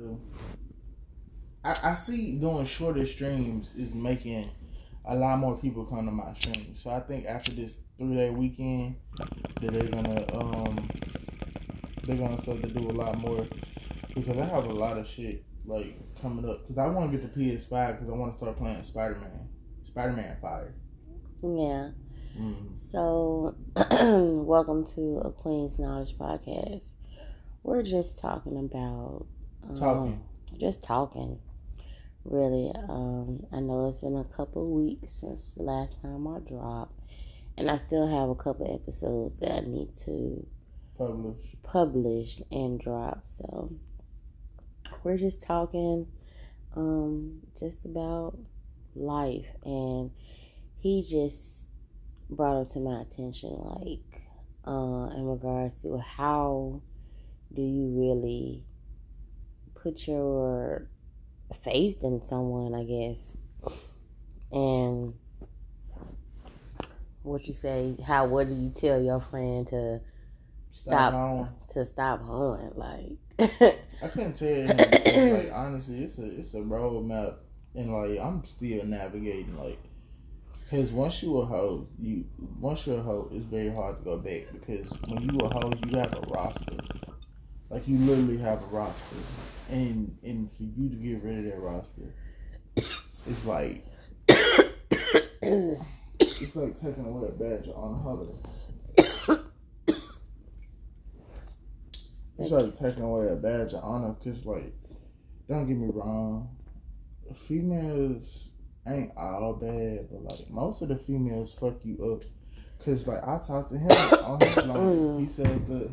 too. I see doing shorter streams is making a lot more people come to my stream. So I think after this 3-day weekend, that they're gonna start to do a lot more, because I have a lot of shit like coming up. Because I want to get the PS5 because I want to start playing Spider-Man Fire. Yeah. Mm-hmm. So, welcome to a Queens Knowledge Podcast. We're just talking about talking. Really, I know it's been a couple weeks since the last time I dropped, and I still have a couple episodes that I need to publish and drop. So we're just talking, just about life, and he just brought up to my attention, like, in regards to how do you really put your faith in someone, I guess, and what you say, what do you tell your friend to stop hoeing, like, I couldn't tell him, like, honestly, it's a roadmap, and, like, I'm still navigating, like, because once you're a hoe, it's very hard to go back, because when you a hoe, you have a roster. Like, you literally have a roster, and for you to get rid of that roster, it's like it's like taking away a badge on a holiday. It's like taking away a badge of honor, because, like, don't get me wrong, females ain't all bad, but, like, most of the females fuck you up, because, like, I talked to him on his line. He said that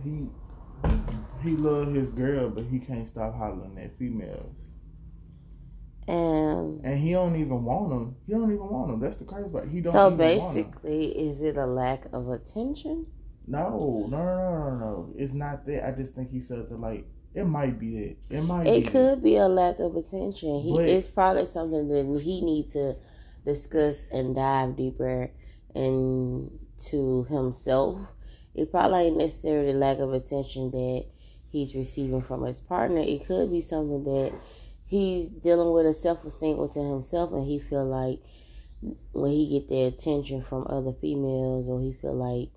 he loved his girl, but he can't stop hollering at females. And he don't even want them. That's the crazy part. He don't. So even basically, want them. Is it a lack of attention? No. It's not that. I just think he said that, like, it might be it. It could be a lack of attention. It's probably something that he needs to discuss and dive deeper into himself. It probably ain't necessarily lack of attention that he's receiving from his partner. It could be something that he's dealing with, a self-esteem within himself, and he feel like when he get their attention from other females, or he feel like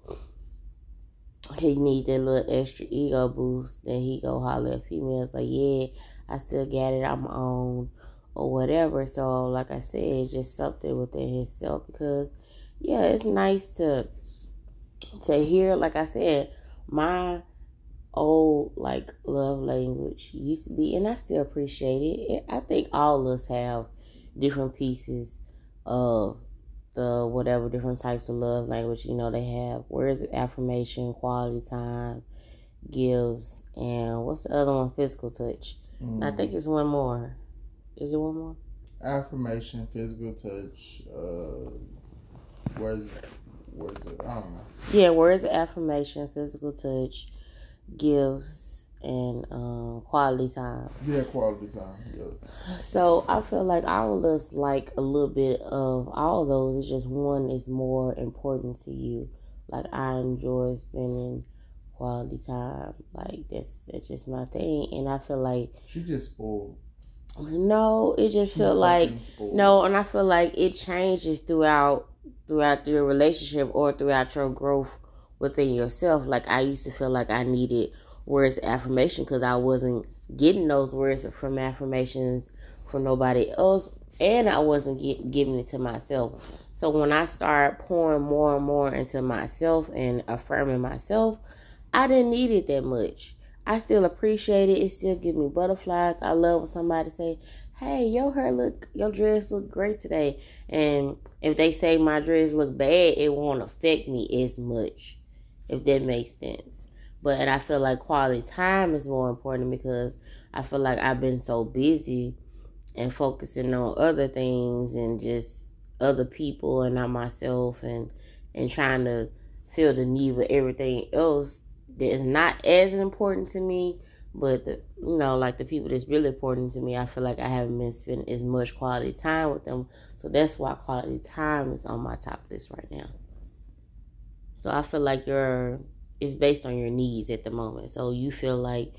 he need that little extra ego boost, then he go holler at females like, yeah, I still got it, I'm on, or whatever. So, like I said, it's just something within himself, because, yeah, it's nice to hear. Like I said, my old, like, love language used to be, and I still appreciate it. I think all of us have different pieces of the whatever different types of love language, you know, they have. Words of affirmation, quality time, gifts, and what's the other one? Physical touch. Mm. I think it's one more. Is it one more? Affirmation, physical touch, words of affirmation, physical touch, gifts, and quality time. Yeah, quality time. Yeah. So I feel like all of us like a little bit of all of those. It's just one is more important to you. Like, I enjoy spending quality time. Like, that's just my thing, and I feel like she just spoiled. No, it just feel like spoiled. No, and I feel like it changes throughout your relationship or throughout your growth within yourself. Like, I used to feel like I needed words of affirmation because I wasn't getting those words from affirmations from nobody else, and I wasn't giving it to myself. So when I started pouring more and more into myself and affirming myself, I didn't need it that much. I still appreciate it. It still gives me butterflies. I love when somebody say, hey, your dress look great today. And if they say my dress look bad, it won't affect me as much, if that makes sense. But, and I feel like quality time is more important, because I feel like I've been so busy and focusing on other things and just other people and not myself, and trying to feel the need with everything else that is not as important to me. But, you know, like, the people that's really important to me, I feel like I haven't been spending as much quality time with them. So that's why quality time is on my top list right now. So I feel like it's based on your needs at the moment. So you feel like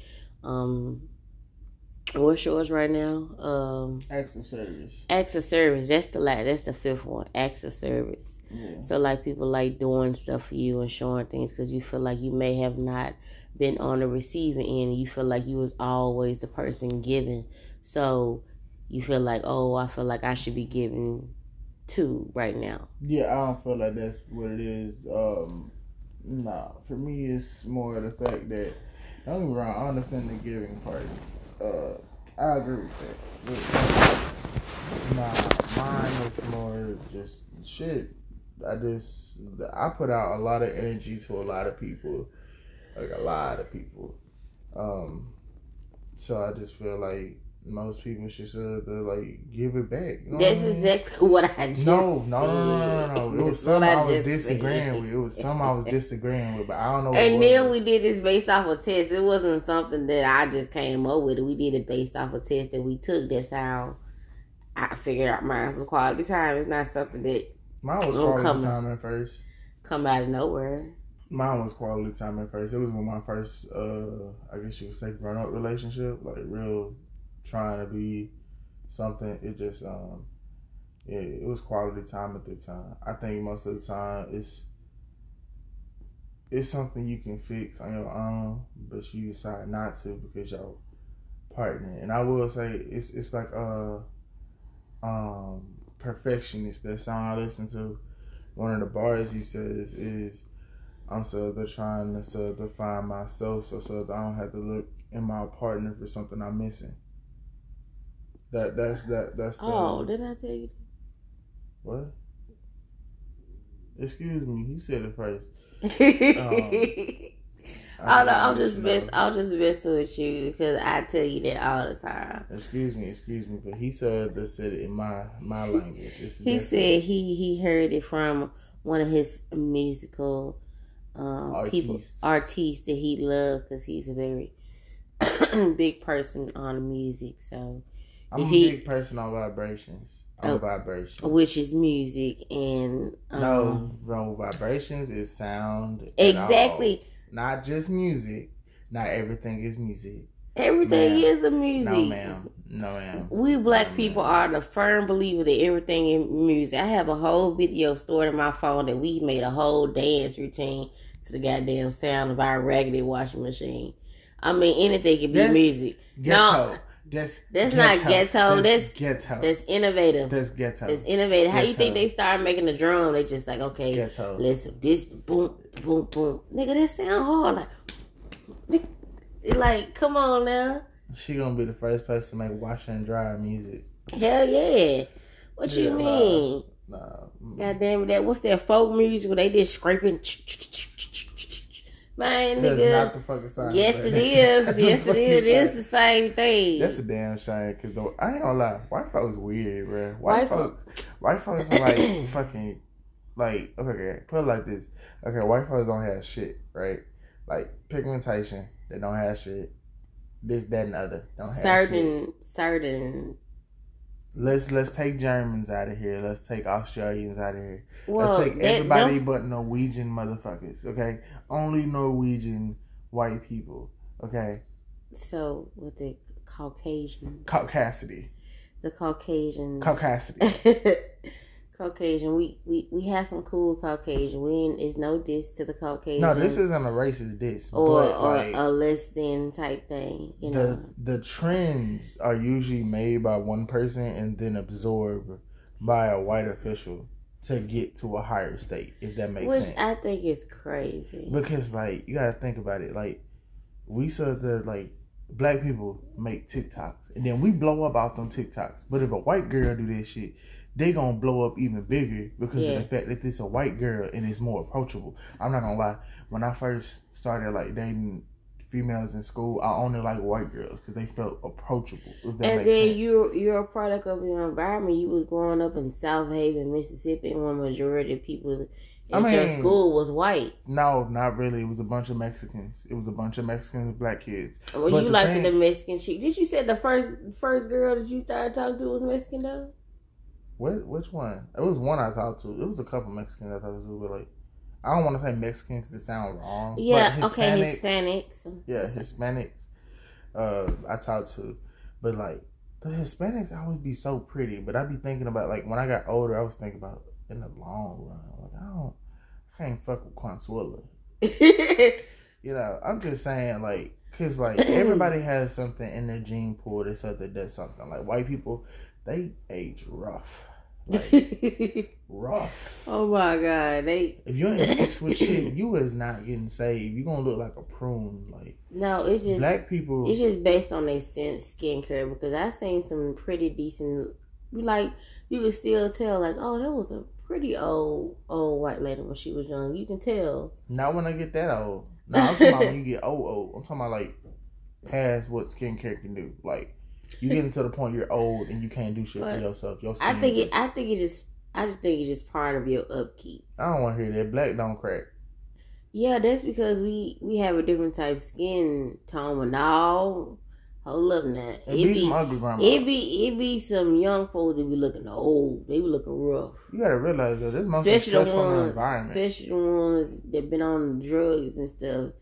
What's yours right now? Acts of service. Acts of service. That's the last. That's the fifth one. Acts of service. Yeah. So like people like doing stuff for you and showing things because you feel like you may have not been on the receiving end. You feel like you was always the person giving. So you feel like, oh, I feel like I should be giving too right now. Yeah, I don't feel like that's what it is. Nah, for me it's more the fact that, don't get me wrong, I understand the giving part. I agree with that. But, nah, mine was more just shit. I put out a lot of energy to a lot of people. Like, a lot of people. So I just feel like most people should sort of, like, give it back. You know that's exactly what I just No. It was some I was disagreeing with. It was some I was disagreeing with, but I don't know what. And then we did this based off a test. It wasn't something that I just came up with. We did it based off a test that we took. That's how I figured out mine was quality time. It's not something that mine was quality time at first. Come out of nowhere. Mine was quality time at first. It was when my first, I guess you would say, grown-up relationship. Like, real trying to be something. It just, yeah, it was quality time at the time. I think most of the time it's something you can fix on your own, but you decide not to because your partner. And I will say it's like perfectionist. That song I listen to, one of the bars he says is, I'm so they're trying to sort of find myself so that I don't have to look in my partner for something I'm missing. That's the... Oh, didn't I tell you that? What? Excuse me, he said it first. I'll just mess with you because I tell you that all the time. Excuse me, but he said it in my language. He said he heard it from one of his musical artists that he loved because he's a very big person on music. So I'm a big person on vibrations. Vibrations, which is music, and no, vibrations is sound. Exactly. Not just music. Not everything is music. Everything is a music. No, ma'am. We black people are the firm believer that everything is music. I have a whole video stored in my phone that we made a whole dance routine to the goddamn sound of our raggedy washing machine. I mean, anything can be music. Ghetto. No. That's not ghetto. That's ghetto. That's innovative. That's ghetto. How you think they started making the drum? They just like, okay, ghetto. Listen, this boom, boom, boom. Nigga, that sound hard. Like, come on now. She gonna be the first person to make wash and dry music. Hell yeah. What you mean? Nah. God damn it, what's that folk music where they just scraping? Man, nigga. That's not the fucking same. Yes, it is. Yes, it is. It is the same thing. That's a damn shame. Because I ain't gonna lie. White folks weird, bro. White folks are like fucking... Like, okay, put it like this. Okay, white folks don't have shit, right? Like, pigmentation. They don't have shit. This, that, and other. Don't have shit. Certain... Let's take Germans out of here. Let's take Australians out of here. Well, let's take everybody but Norwegian motherfuckers, okay? Only Norwegian white people, okay? So, with the Caucasian... Caucasian. We have some cool Caucasian. It's no diss to the Caucasian. No, this isn't a racist diss. Or like, a less than type thing. The trends are usually made by one person and then absorbed by a white official to get to a higher state, if that makes sense. Which I think is crazy. Because, like, you gotta think about it. Like, we saw black people make TikToks. And then we blow up out them TikToks. But if a white girl do that shit... They gonna blow up even bigger because of the fact that it's a white girl and it's more approachable. I'm not gonna lie. When I first started dating females in school, I only liked white girls because they felt approachable. If that and then sense. You're a product of your environment. You was growing up in South Haven, Mississippi, and one majority of people your school was white. No, not really. It was a bunch of Mexicans. It was a bunch of Mexicans with black kids. Well, but you liked the Mexican chick. Did you say the first girl that you started talking to was Mexican though? Which one? It was one I talked to. It was a couple Mexicans I talked to. But I don't want to say Mexicans because it sounds wrong. Yeah, Hispanics. I talked to. But like the Hispanics always be so pretty. But I be thinking about, like, when I got older, I was thinking about in the long run, like, I can't fuck with Consuela. You know, I'm just saying, like, cause like everybody has something in their gene pool that says that does something. Like white people, they age rough. Like, rough. Oh my God! If you ain't mixed with shit, you is not getting saved. You gonna look like a prune. Like, no, it's just black people. It's just based on their skincare, because I seen some pretty decent. Like, you could still tell, like, oh, that was a pretty old white lady when she was young. You can tell. Not when I get that old. No, I'm talking about when you get old. I'm talking about like past what skincare can do. Like, you getting to the point you're old and you can't do shit for yourself. Your skin, I just think it's just part of your upkeep. I don't want to hear that. Black don't crack. Yeah, that's because we have a different type of skin tone and all. Hold up now. It be some ugly grandma. It be some young folks that be looking old. They be looking rough. You gotta realize though, this most stressful environment. Especially the ones that been on drugs and stuff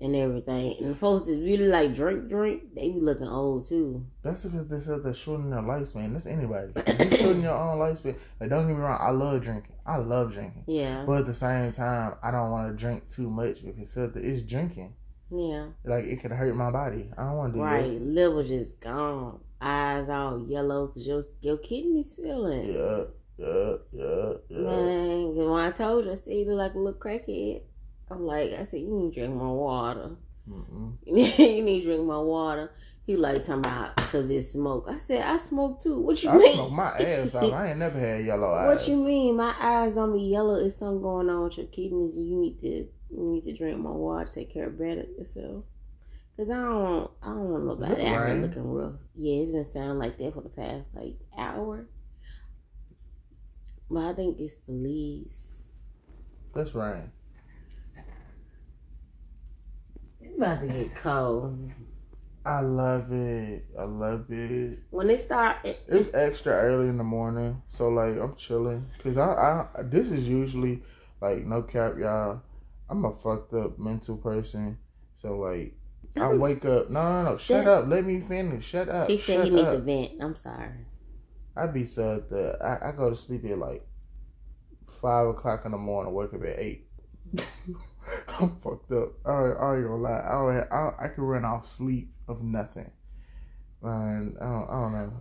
and everything. And the folks that really like drink, they be looking old too. That's because they said they're shortening their lifespan. That's anybody. If you shorten your own lifespan, like, don't get me wrong, I love drinking. Yeah. But at the same time, I don't want to drink too much because it's drinking. Yeah. Like, it could hurt my body. I don't want to do that. Right. Liver just gone. Eyes all yellow because your kidneys feeling. Yeah. Man, when I told you, I said, you look like a little crackhead. I'm like, I said, you need to drink more water. Mm-hmm. You need to drink more water. He like, talking about, because it's smoke. I said, I smoke too. What you mean? I smoke my ass off. I ain't never had yellow eyes. What you mean? My eyes don't be yellow. It's something going on with your kidneys. You need to drink more water. Take care of better yourself. Cause I don't want nobody out here looking rough. Yeah, it's been sounding like that for the past like hour. But I think it's the leaves. That's rain. It's about to get cold. I love it. When it starts, it's extra early in the morning. So like I'm chilling. Cause I this is usually, like, no cap, y'all, I'm a fucked up mental person. So, like, I wake up. No. Shut up. Let me finish. Shut up. He said he needs to vent. I'm sorry. I be so that I go to sleep at, like, 5 o'clock in the morning. Wake up at 8. I'm fucked up. I ain't gonna lie. I can run off sleep of nothing. And I don't know.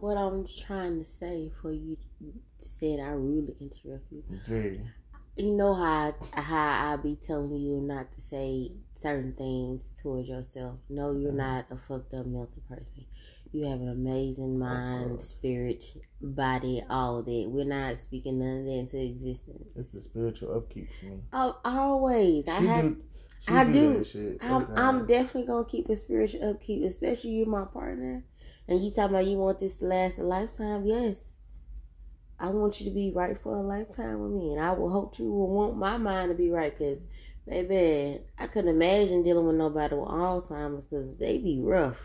What I'm trying to say for you to say that I really interrupt you. Okay. You know how I be telling you not to say certain things towards yourself. No, you're not a fucked up mental person. You have an amazing mind, spirit, body, all of that. We're not speaking none of that into existence. It's the spiritual upkeep for me. Oh, always. I do. That shit. I'm definitely going to keep a spiritual upkeep, especially you, my partner. And you talking about you want this to last a lifetime? Yes. I want you to be right for a lifetime with me. And I will hope you will want my mind to be right. Because, baby, I couldn't imagine dealing with nobody with Alzheimer's because they be rough.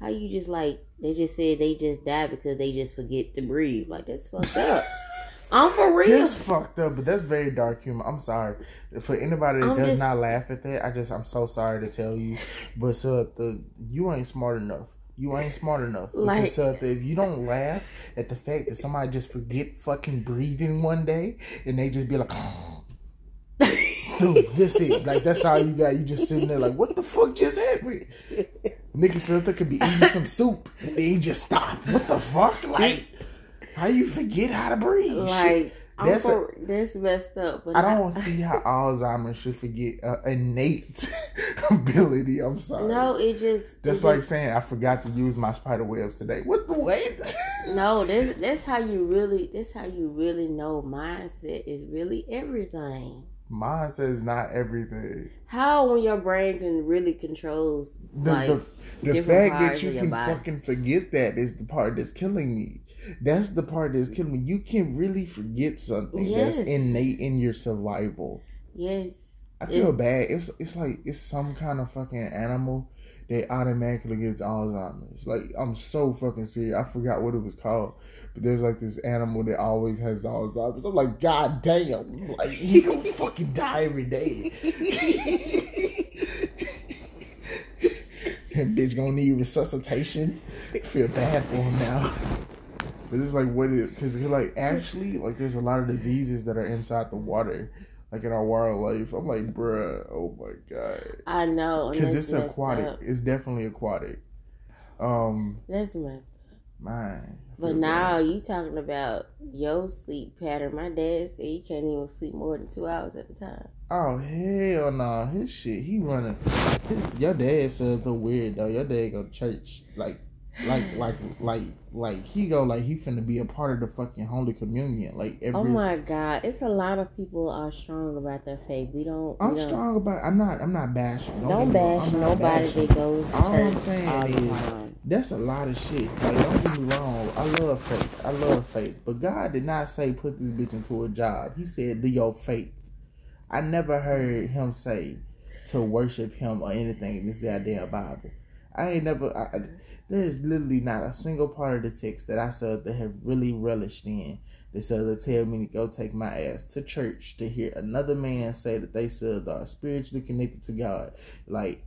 How you just, like, they just said they just died because they just forget to breathe. Like, that's fucked up. I'm for real. That's fucked up, but that's very dark humor. I'm sorry. For anybody that does not laugh at that, I'm so sorry to tell you. But, so you ain't smart enough. You ain't smart enough. Like, because if you don't laugh at the fact that somebody just forget fucking breathing one day and they just be like, dude, just it. Like, that's all you got. You just sitting there like, what the fuck just happened? Nigga said they could be eating some soup and then he just stopped. What the fuck? Like, how you forget how to breathe? Like, that's messed up. But I don't see how Alzheimer's should forget innate ability. I'm sorry. No, it just... That's like saying I forgot to use my spider webs today. What the way? No, that's how you really know mindset is really everything. Mindset is not everything. How when your brain can really controls the fact that you can fucking forget that is the part that's killing me. That's the part that's killing me. You can really forget something that's innate in your survival. Yes. I feel bad. It's like it's some kind of fucking animal that automatically gets Alzheimer's. Like, I'm so fucking serious. I forgot what it was called. But there's like this animal that always has Alzheimer's. I'm like, God damn. Like, he gonna fucking die every day. That bitch gonna need resuscitation. I feel bad for him now. But it's like, what it, because like, actually, like, there's a lot of diseases that are inside the water, like in our wildlife. I'm like, bruh, oh my God. I know. Because it's aquatic. Up. It's definitely aquatic. That's messed up. Mine. But now you talking about your sleep pattern. My dad said you can't even sleep more than 2 hours at a time. Oh, hell no. Nah. His shit, he running. Your dad said the weird, though. Your dad go to church, like he go like he finna be a part of the fucking Holy Communion like every. Oh my God, it's a lot of people are strong about their faith. I'm strong about. I'm not bashing. Don't bash nobody that goes to church. All I'm saying all is time. That's a lot of shit. Like, don't get me wrong, I love faith, but God did not say put this bitch into a job. He said do your faith. I never heard him say to worship him or anything in this goddamn Bible. There's literally not a single part of the text that I saw that have really relished in. They said to tell me to go take my ass to church to hear another man say that they said are spiritually connected to God. Like,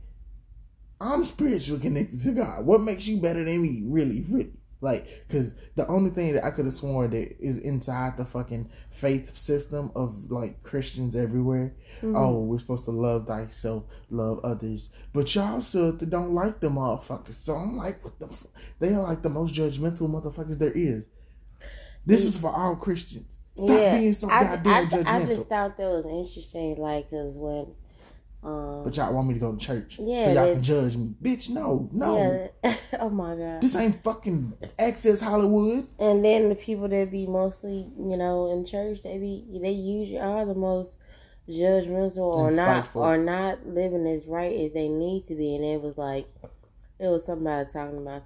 I'm spiritually connected to God. What makes you better than me? Really, really. Like, because the only thing that I could have sworn that is inside the fucking faith system of, like, Christians everywhere. Mm-hmm. Oh, we're supposed to love thyself, love others. But y'all still don't like them motherfuckers. So I'm like, what the fuck? They are, like, the most judgmental motherfuckers there is. This is for all Christians. Stop being so goddamn judgmental. I just thought that was interesting, like, because when... but y'all want me to go to church so y'all can judge me. Bitch, no. Yeah. Oh, my God. This ain't fucking Access Hollywood. And then the people that be mostly, you know, in church, they usually are the most judgmental or not living as right as they need to be. And it was like, it was somebody talking about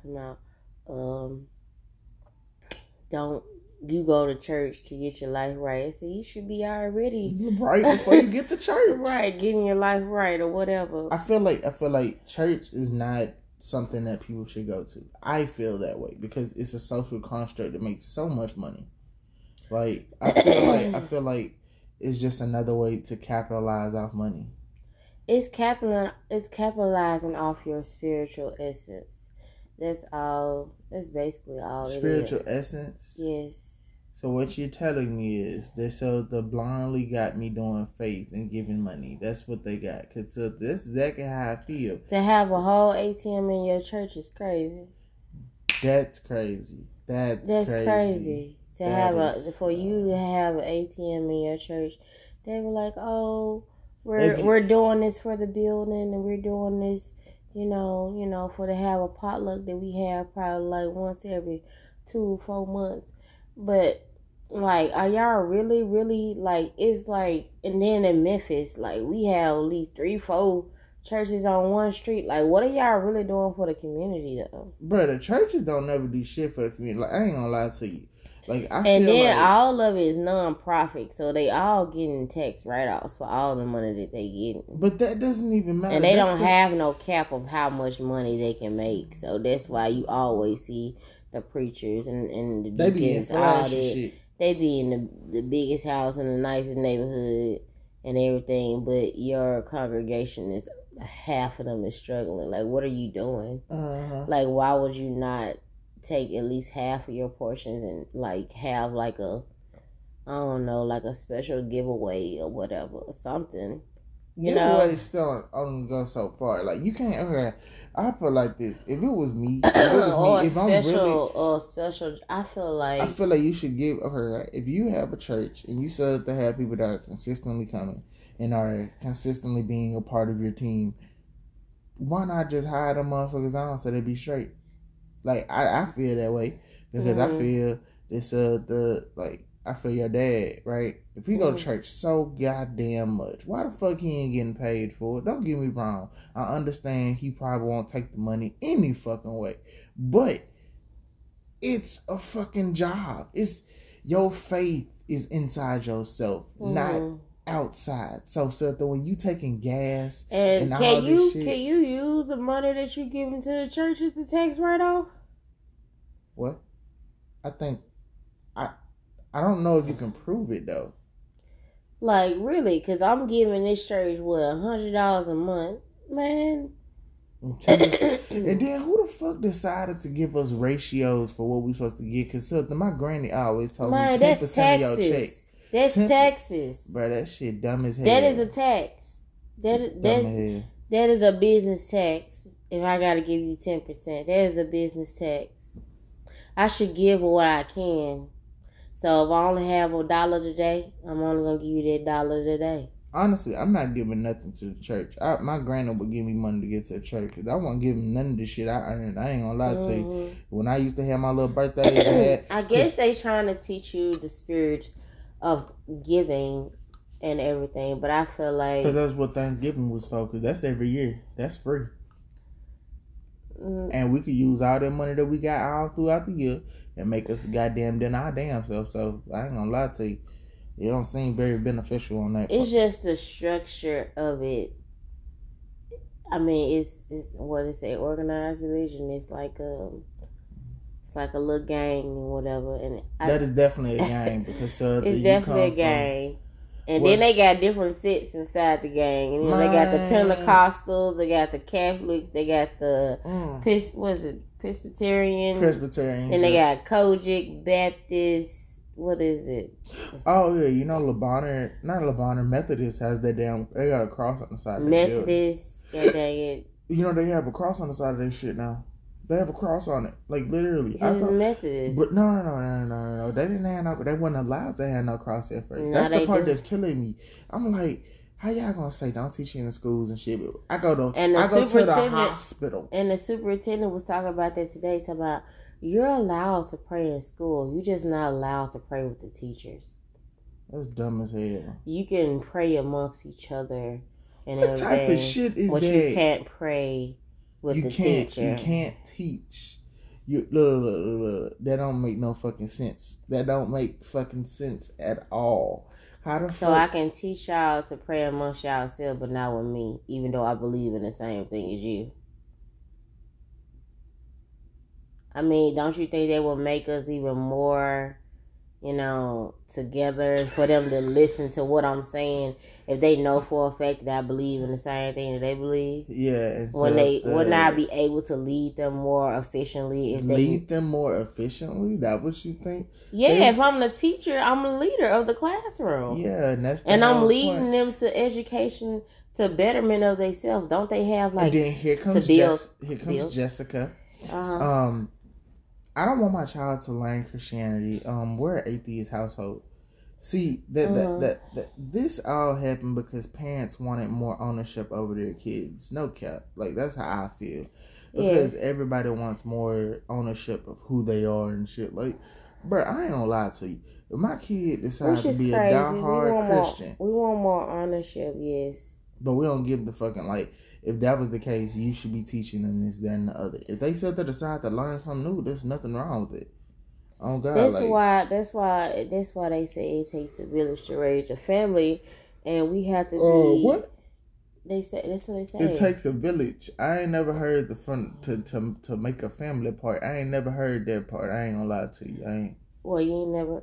don't you go to church to get your life right. So you should be already right before you get to church. Right, getting your life right or whatever. I feel like church is not something that people should go to. I feel that way because it's a social construct that makes so much money. Like, I feel like it's just another way to capitalize off money. It's capitalizing off your spiritual essence. That's all. That's basically all. Spiritual essence. Yes. So what you're telling me is they the blindly got me doing faith and giving money. That's what they got. Cause so that's exactly how I feel. To have a whole ATM in your church is crazy. That's crazy. That's crazy. For you to have an ATM in your church, they were like, oh, we're doing this for the building and we're doing this, you know, for to have a potluck that we have probably like once every 2 or 4 months. But, like, are y'all really, really, like, it's like, and then in Memphis, like, we have at least 3-4 churches on one street. Like, what are y'all really doing for the community, though? Bro, the churches don't never do shit for the community. Like, I ain't gonna lie to you. Like, all of it is non-profit, so they all getting tax write-offs for all the money that they getting. But that doesn't even matter. And they don't have no cap of how much money they can make, so that's why you always see... the preachers and the deacons, all that. They be in the biggest house in the nicest neighborhood and everything, but your congregation is half of them is struggling. Like, what are you doing? Uh-huh. Like, why would you not take at least half of your portions and like have like a special giveaway or whatever, or something. You know, still on going so far. Like, you can't. Okay, I feel like this. If it was me, I feel like you should give. Okay, if you have a church and you said to have people that are consistently coming and are consistently being a part of your team, why not just hire them motherfuckers on so they be straight? Like, I feel that way because I feel this I feel your dad, right? If he go to church so goddamn much, why the fuck he ain't getting paid for it? Don't get me wrong. I understand he probably won't take the money any fucking way. But it's a fucking job. It's your faith is inside yourself, not outside. So when you taking gas and all this shit. Can you use the money that you giving to the church as a tax write-off? What? I don't know if you can prove it, though. Like, really? Because I'm giving this church, $100 a month? Man, And then who the fuck decided to give us ratios for what we supposed to get? Because my granny always told me 10% of your check. That's taxes. Bro, that shit dumb as hell. That is a tax. That is a business tax. If I got to give you 10%, that is a business tax. I should give what I can. So if I only have $1 today, I'm only going to give you that $1 today. Honestly, I'm not giving nothing to the church. My grandma would give me money to get to the church because I won't give them none of this shit I earned. I ain't going to lie to you. When I used to have my little birthday, I guess they trying to teach you the spirit of giving and everything, but I feel like... So that's what Thanksgiving was focused. That's every year. That's free. And we could use all that money that we got all throughout the year and make us goddamn dinner our damn self. So I ain't gonna lie to you. It don't seem very beneficial on that. It's just the structure of it. I mean, it's what is it? Organized religion. It's like a little gang or whatever. And that is definitely a gang because it's definitely a gang. And then they got different sects inside the gang. And then they got the Pentecostals, they got the Catholics, they got the Presbyterian? Presbyterian. And they got Kojic, Baptist. What is it? Oh yeah, you know Methodist has that damn. They got a cross on the side. Methodist, yeah, dang it. You know they have a cross on the side of their shit now. They have a cross on it, like literally. I thought Methodist. But no. They didn't have no. They weren't allowed to have no cross at first. No, that's the part that's killing me. I'm like, how y'all gonna say don't teach you in the schools and shit? But I go to the hospital. And the superintendent was talking about that today. It's about you're allowed to pray in school. You're just not allowed to pray with the teachers. That's dumb as hell. You can pray amongst each other and what everything. What type of shit is that? You can't pray. You can't teach. Look, that don't make no fucking sense. That don't make fucking sense at all. I can teach y'all to pray amongst y'allself, but not with me, even though I believe in the same thing as you. I mean, don't you think that will make us even more, together for them to listen to what I'm saying? If they know for a fact that I believe in the same thing that they believe, yeah, so when I be able to lead them more efficiently, that what you think? Yeah, if I'm the teacher, I'm the leader of the classroom. Yeah, and that's I'm leading them to education, to betterment of themselves. Don't they have like? And then here comes Jessica. Uh-huh. I don't want my child to learn Christianity. We're an atheist household. See, that this all happened because parents wanted more ownership over their kids. No cap. Like, that's how I feel. Because everybody wants more ownership of who they are and shit. Like, bro, I ain't gonna lie to you. If my kid decides to be a diehard Christian... We want more ownership, yes. But we don't give the fucking, if that was the case, you should be teaching them this, that, and the other. If they set that aside to learn something new, there's nothing wrong with it. Oh God! That's why they say it takes a village to raise a family, and we have to be. What? That's what they say. It takes a village. I ain't never heard the front to make a family part. I ain't never heard that part. I ain't gonna lie to you. I ain't. Well, you ain't never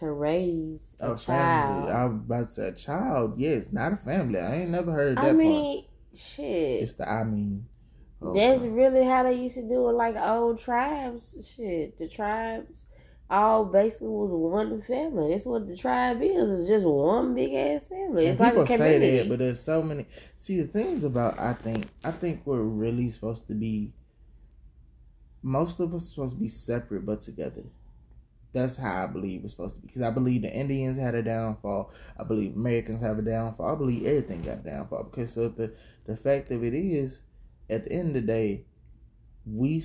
to raise a child. Family. I was about to say a child. Yes, not a family. I ain't never heard that part. Shit. That's really how they used to do it, like old tribes. Shit, the tribes all basically was one family. That's what the tribe is. It's just one big ass family. It's like a community. Say that, but there's so many. See, the things about I think we're really supposed to be. Most of us are supposed to be separate but together. That's how I believe it's supposed to be. Because I believe the Indians had a downfall. I believe Americans have a downfall. I believe everything got a downfall. Because the fact of it is, at the end of the day, we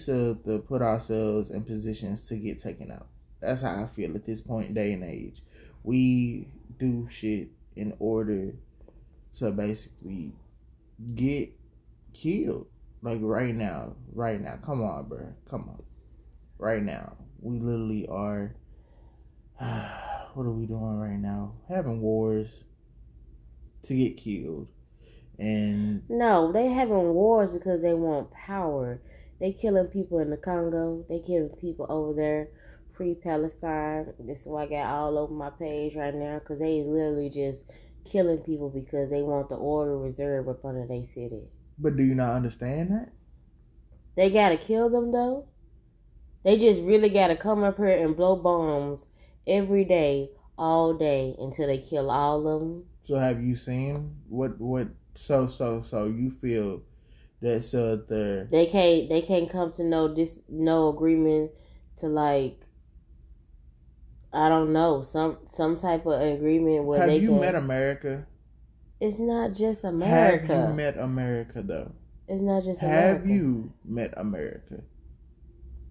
put ourselves in positions to get taken out. That's how I feel at this point in day and age. We do shit in order to basically get killed. Like right now. Come on, bro. Come on. Right now. We literally are, what are we doing right now? Having wars to get killed. And no, they having wars because they want power. They killing people in the Congo. They killing people over there, free Palestine. This is why I got all over my page right now, because they literally just killing people because they want the oil reserve up under their city. But do you not understand that? They gotta kill them, though. They just really gotta come up here and blow bombs every day, all day, until they kill all of them. So have you seen what? So you feel that's the they can't come to no agreement to, like, I don't know, some type of agreement where they can. Have you met America? It's not just America. Have you met America, though? It's not just America. Have you met America?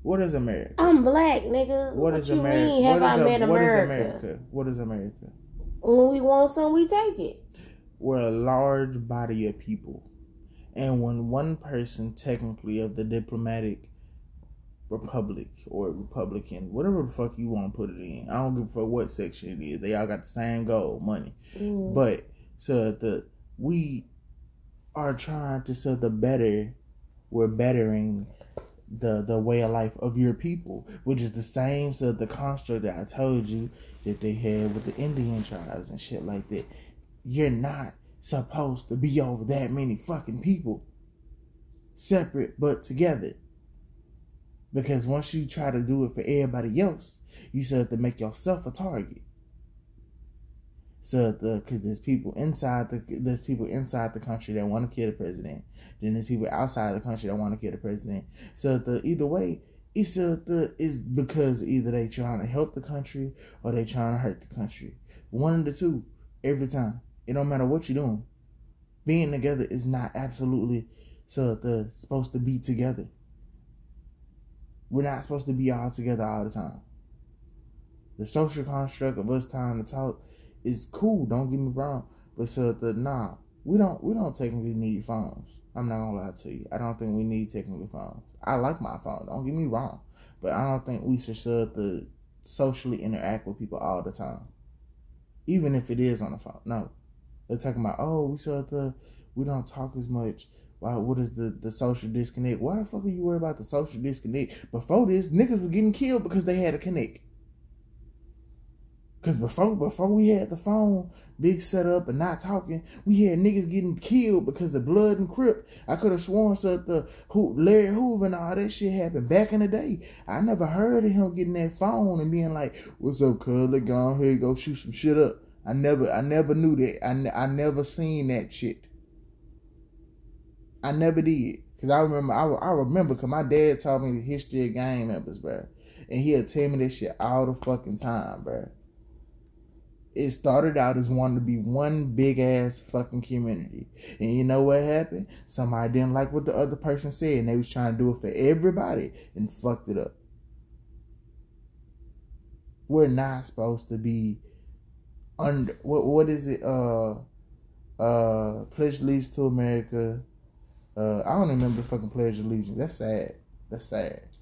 What is America? I'm black, nigga. What is America? Mean? Have I met America? What is America? When we want something, we take it. We're a large body of people. And when one person, technically, of the diplomatic republic or Republican, whatever the fuck you want to put it in, I don't give a fuck what section it is. They all got the same goal, money. Mm. But so we are trying to we're bettering the way of life of your people, which is the same the construct that I told you that they had with the Indian tribes and shit like that. You're not supposed to be over that many fucking people, separate but together. Because once you try to do it for everybody else, you start to make yourself a target. So because there's people inside the country that want to kill the president. Then there's people outside the country that want to kill the president. So either way, it's because either they trying to help the country or they trying to hurt the country. One of the two every time. It don't matter what you're doing. Being together is not absolutely supposed to be together. We're not supposed to be all together all the time. The social construct of us time to talk is cool, don't get me wrong. But we don't technically need phones. I'm not gonna lie to you. I don't think we need technically phones. I like my phone, don't get me wrong. But I don't think we should socially interact with people all the time. Even if it is on the phone. No. They're talking about, oh, we don't talk as much. Wow, what is the social disconnect? Why the fuck are you worried about the social disconnect? Before this, niggas were getting killed because they had a connect. Because before we had the phone, big setup and not talking, we had niggas getting killed because of blood and crip. I could have sworn Larry Hoover and all that shit happened back in the day. I never heard of him getting that phone and being like, what's up, cuz? Let's go on here and go shoot some shit up. I never knew that. I never seen that shit. I never did. Because I remember because my dad taught me the history of gang members, bro. And he'll tell me this shit all the fucking time, bro. It started out as wanting to be one big-ass fucking community. And you know what happened? Somebody didn't like what the other person said, and they was trying to do it for everybody and fucked it up. We're not supposed to be under... What is it? Pledge Allegiance to America... I don't remember the fucking Pledge of Allegiance. That's sad.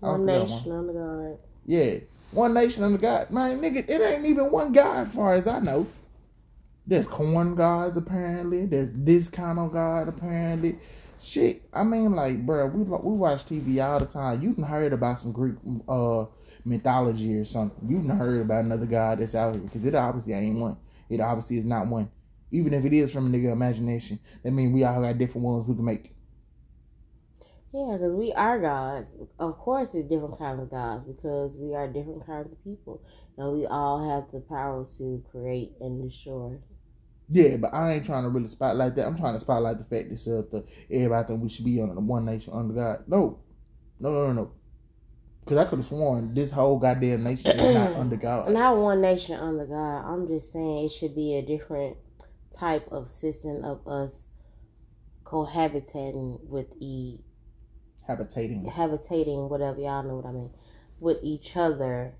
One nation under God. Yeah. One nation under God. Man, nigga, it ain't even one God as far as I know. There's corn gods, apparently. There's this kind of God, apparently. Shit. I mean, like, bro, we watch TV all the time. You done heard about some Greek mythology or something. You done heard about another God that's out here. Because it obviously ain't one. It obviously is not one. Even if it is from a nigga imagination, that means we all got different ones we can make. Yeah, because we are gods. Of course, it's different kinds of gods because we are different kinds of people. And we all have the power to create and destroy. Yeah, but I ain't trying to really spotlight that. I'm trying to spotlight the fact that everybody think we should be under the one nation under God. No. Because I could have sworn this whole goddamn nation is not under God. Not one nation under God. I'm just saying it should be a different type of system of us cohabitating with each. Habitating, whatever, y'all know what I mean, with each other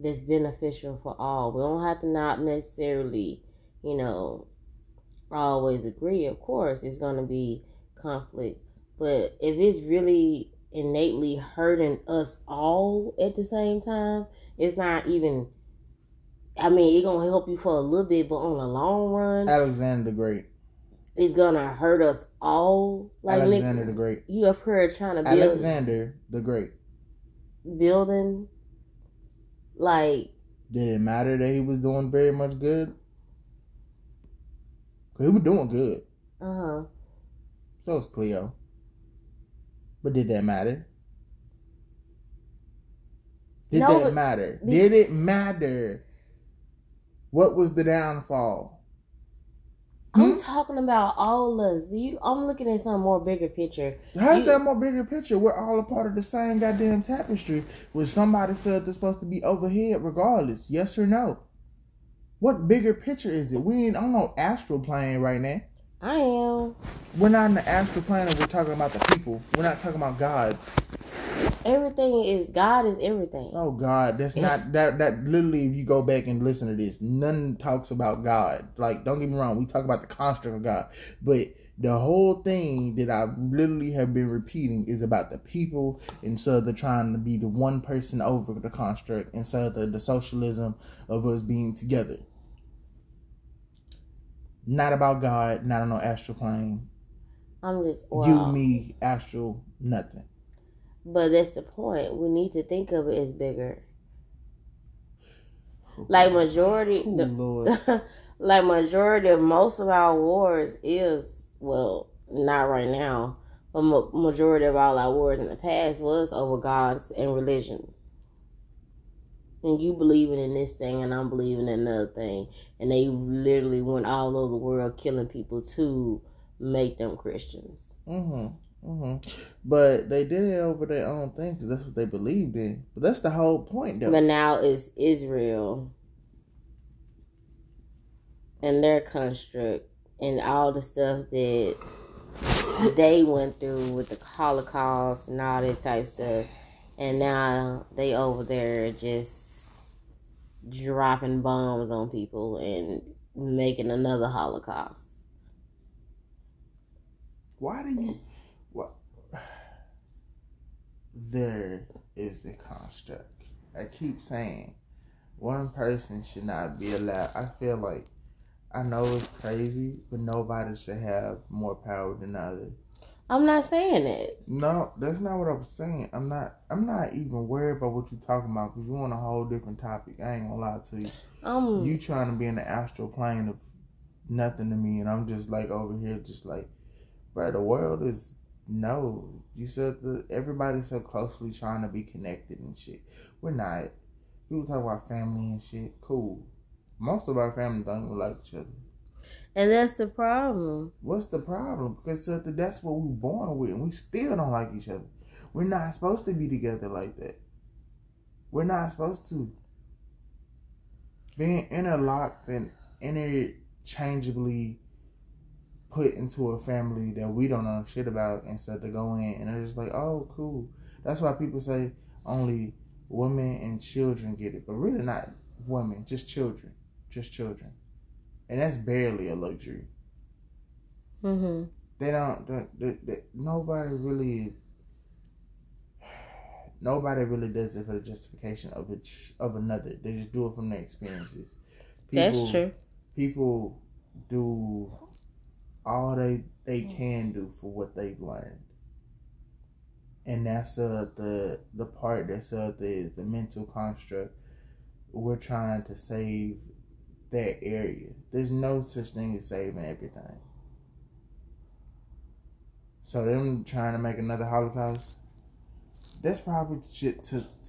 that's beneficial for all. We don't have to not necessarily, always agree. Of course, it's going to be conflict. But if it's really innately hurting us all at the same time, it's not even, it's going to help you for a little bit, but on the long run. Alexander the Great. It's gonna hurt us all. Like Alexander the Great. You up here trying to build Alexander the Great. Building. Like, did it matter that he was doing very much good? He was doing good. Uh huh. So was Cleo. But did that matter? Did it matter? What was the downfall? I'm talking about all of us. I'm looking at some more bigger picture. How's that more bigger picture? We're all a part of the same goddamn tapestry where somebody said they're supposed to be overhead regardless. Yes or no? What bigger picture is it? We ain't on no astral plane right now. I am. We're not in the astral plane and we're talking about the people. We're not talking about God. Everything is, God is everything. Oh God, that's not, that literally if you go back and listen to this, none talks about God. Like, don't get me wrong, we talk about the construct of God. But the whole thing that I literally have been repeating is about the people, and so they're trying to be the one person over the construct, and so the socialism of us being together. Not about God, not on no astral plane. I'm just, wow. You, me, astral, nothing. But that's the point. We need to think of it as bigger. Like majority of most of our wars is, well, not right now, but majority of all our wars in the past was over gods and religion. And you believing in this thing and I'm believing in another thing. And they literally went all over the world killing people to make them Christians. Mm-hmm. Mm-hmm. But they did it over their own thing because that's what they believed in. But that's the whole point, though. But now it's Israel and their construct and all the stuff that they went through with the Holocaust and all that type of stuff. And now they over there just dropping bombs on people and making another Holocaust. Why do you... There is the construct. I keep saying one person should not be allowed. I feel like, I know it's crazy, but nobody should have more power than the other. I'm not saying it. No, that's not what I'm saying. I'm not even worried about what you're talking about because you're on a whole different topic. I ain't gonna lie to you. You trying to be in the astral plane of nothing to me, and I'm just like over here, just like, bro, the world is. No, you said everybody's so closely trying to be connected and shit. We're not. People talk about family and shit. Cool. Most of our family don't even like each other. And that's the problem. What's the problem? Because that's what we were born with, and we still don't like each other. We're not supposed to be together like that. We're not supposed to. Being interlocked and interchangeably put into a family that we don't know shit about and so they go in and they're just like, oh, cool. That's why people say only women and children get it, but really not women, just children. And that's barely a luxury. Mm-hmm. Nobody really does it for the justification of another. They just do it from their experiences. That's true. People do all they can do for what they've learned, and that's the part that's is the mental construct. We're trying to save that area. There's no such thing as saving everything. So them trying to make another Holocaust, that's probably shit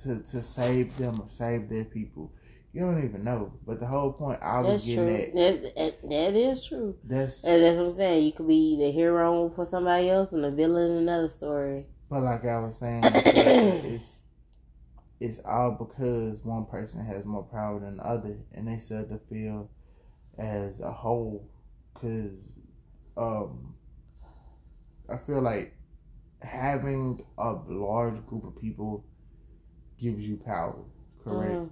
to save them or save their people. You don't even know. But the whole point I was getting at... That is true. That's what I'm saying. You could be the hero for somebody else and the villain in another story. But like I was saying, it's all because one person has more power than the other. And they said to feel as a whole. Because I feel like having a large group of people gives you power. Correct? Mm-hmm.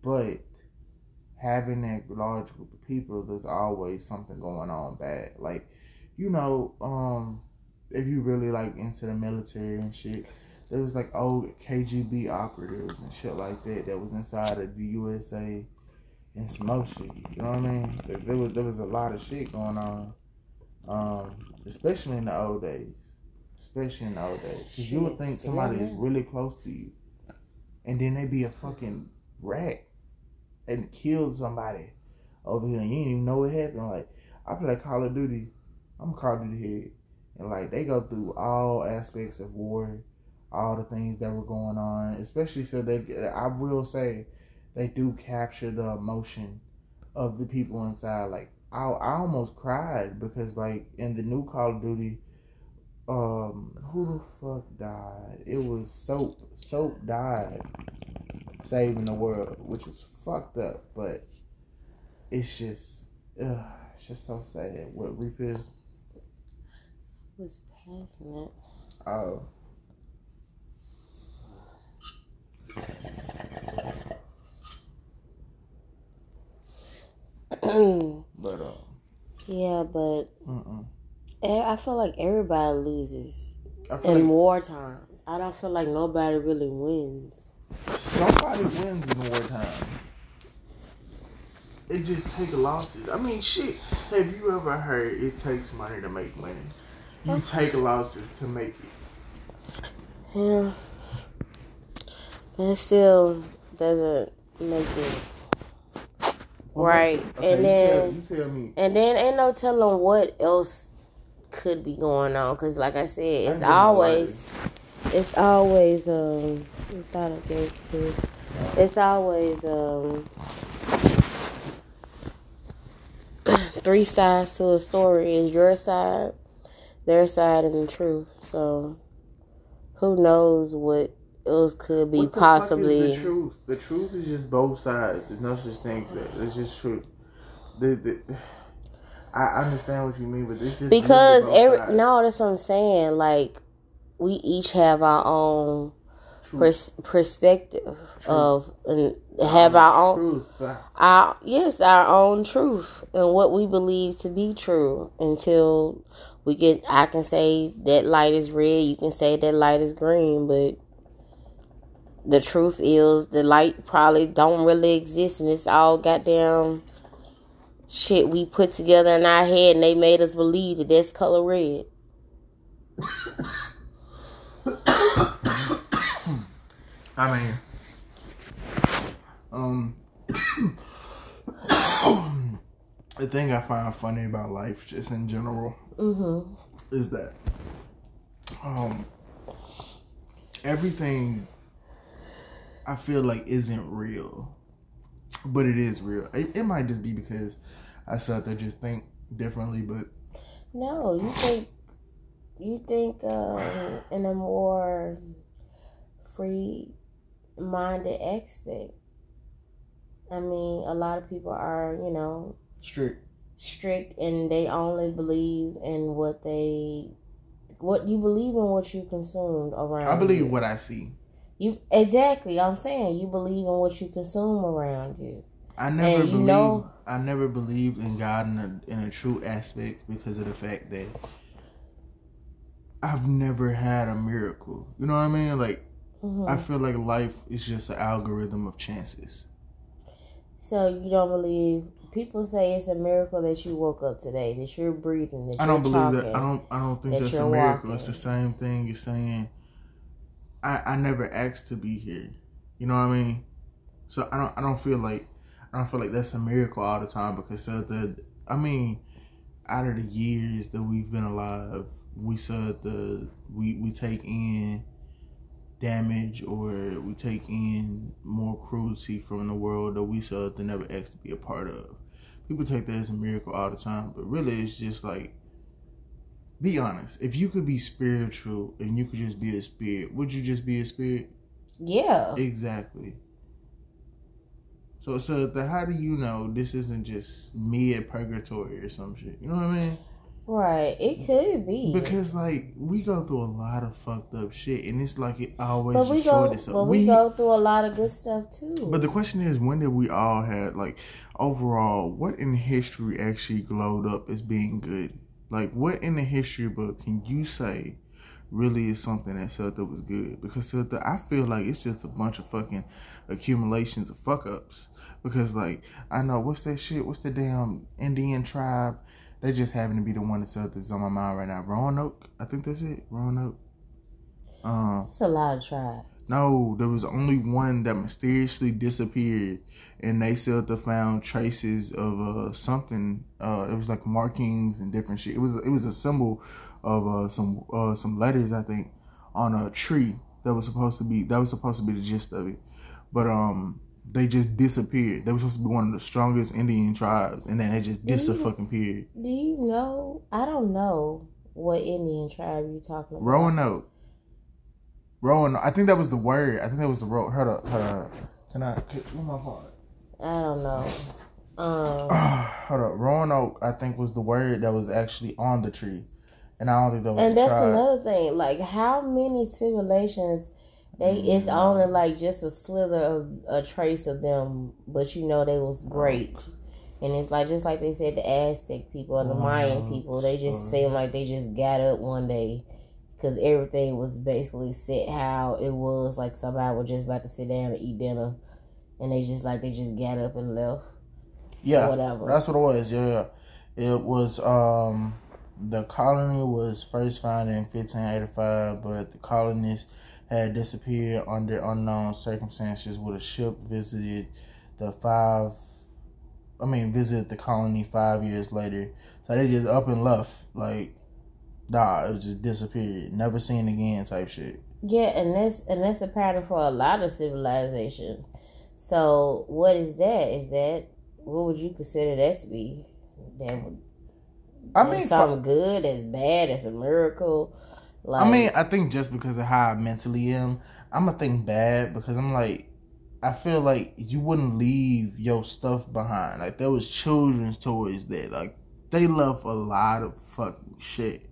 But having that large group of people, there's always something going on bad. Like, you know, if you really, like, into the military and shit, there was, like, old KGB operatives and shit like that was inside of the USA and some more shit. You know what I mean? There was a lot of shit going on, especially in the old days. Because you would think somebody is really close to you, and then they be a fucking rat. And killed somebody over here, and you didn't even know what happened. Like, I play Call of Duty. I'm a Call of Duty head. And like they go through all aspects of war, all the things that were going on, especially so they, I will say, they do capture the emotion of the people inside. Like I almost cried because like in the new Call of Duty, who the fuck died? It was Soap. Soap died saving the world, which was fucked up, but it's just so sad. What refill? Was passing it. Oh. But yeah, but I feel like everybody loses in wartime. I don't feel like nobody really wins. Somebody wins in wartime. It just takes losses. I mean, shit. Have you ever heard it takes money to make money? You take losses to make it. Yeah. But it still doesn't make it. Right, okay, and then you tell me. And then ain't no telling what else could be going on, because like I said, it's always three sides to a story. Is your side, their side, and the truth. So who knows what else could be possibly. The truth. The truth is just both sides. There's no such thing as that. It's just truth. I understand what you mean, but this just because that's what I'm saying. Like we each have our own perspective of and have our own truth. Our own truth and what we believe to be true until we get. I can say that light is red. You can say that light is green, but. The truth is, the light probably don't really exist, and it's all goddamn shit we put together in our head, and they made us believe that that's color red. I mean, the thing I find funny about life, just in general, is that everything. I feel like isn't real, but it is real. It might just be because I start to just think differently, but no, you think in a more free-minded aspect. I mean, a lot of people are, you know, strict, and they only believe in what you believe in, what you consumed around. I believe what I see. You exactly. I'm saying you believe in what you consume around you. I never believed in God in a true aspect because of the fact that I've never had a miracle. You know what I mean? Like I feel like life is just an algorithm of chances. So you don't believe people say it's a miracle that you woke up today, that you're breathing, that you're talking. I don't think that's a miracle. Walking. It's the same thing you're saying. I never asked to be here, you know what I mean? So I don't feel like that's a miracle all the time because out of the years that we've been alive, we take in damage or we take in more cruelty from the world that we never asked to be a part of. People take that as a miracle all the time, but really it's just like. Be honest. If you could be spiritual and you could just be a spirit, would you just be a spirit? Yeah. Exactly. So how do you know this isn't just me at purgatory or some shit? You know what I mean? Right. It could be. Because, like, we go through a lot of fucked up shit, and it's like it always showed itself. But we go through a lot of good stuff, too. But the question is, when did we all have, like, overall, what in history actually glowed up as being good? Like, what in the history book can you say really is something that was good? Because I feel like it's just a bunch of fucking accumulations of fuck-ups. Because, like, I know, what's that shit? What's the damn Indian tribe? They just happen to be the one that's on my mind right now. Roanoke? I think that's it. Roanoke. It's a lot of tribes. No, there was only one that mysteriously disappeared, and they found traces of something. It was like markings and different shit. It was a symbol of some letters, I think, on a tree that was supposed to be the gist of it. But they just disappeared. They were supposed to be one of the strongest Indian tribes, and then they just disappeared. Do you know? I don't know what Indian tribe you're talking about. Roanoke. I think that was the word. I think that was the road. Hold up. Where's my phone? I don't know. Hold up. Roanoke, I think, was the word that was actually on the tree. And I don't think that was the tribe. And that's another thing. Like, how many civilizations... It's only like just a slither of a trace of them, but you know they was great. And it's like just like they said, the Aztec people or the Mayan people, they just seem like they just got up one day because everything was basically set how it was. Like somebody was just about to sit down and eat dinner, and they just got up and left. Yeah, whatever. That's what it was. Yeah, it was. The colony was first founded in 1585, but the colonists had disappeared under unknown circumstances with a ship visited the colony 5 years later. So they just up and left. Like, it was just disappeared. Never seen again type shit. Yeah, and that's a pattern for a lot of civilizations. So what is that? What would you consider that to be? Something good, that's bad, that's a miracle. Like, I think just because of how I mentally am, I'm going to think bad because I'm like, I feel like you wouldn't leave your stuff behind. Like, there was children's toys there. Like, they left a lot of fucking shit.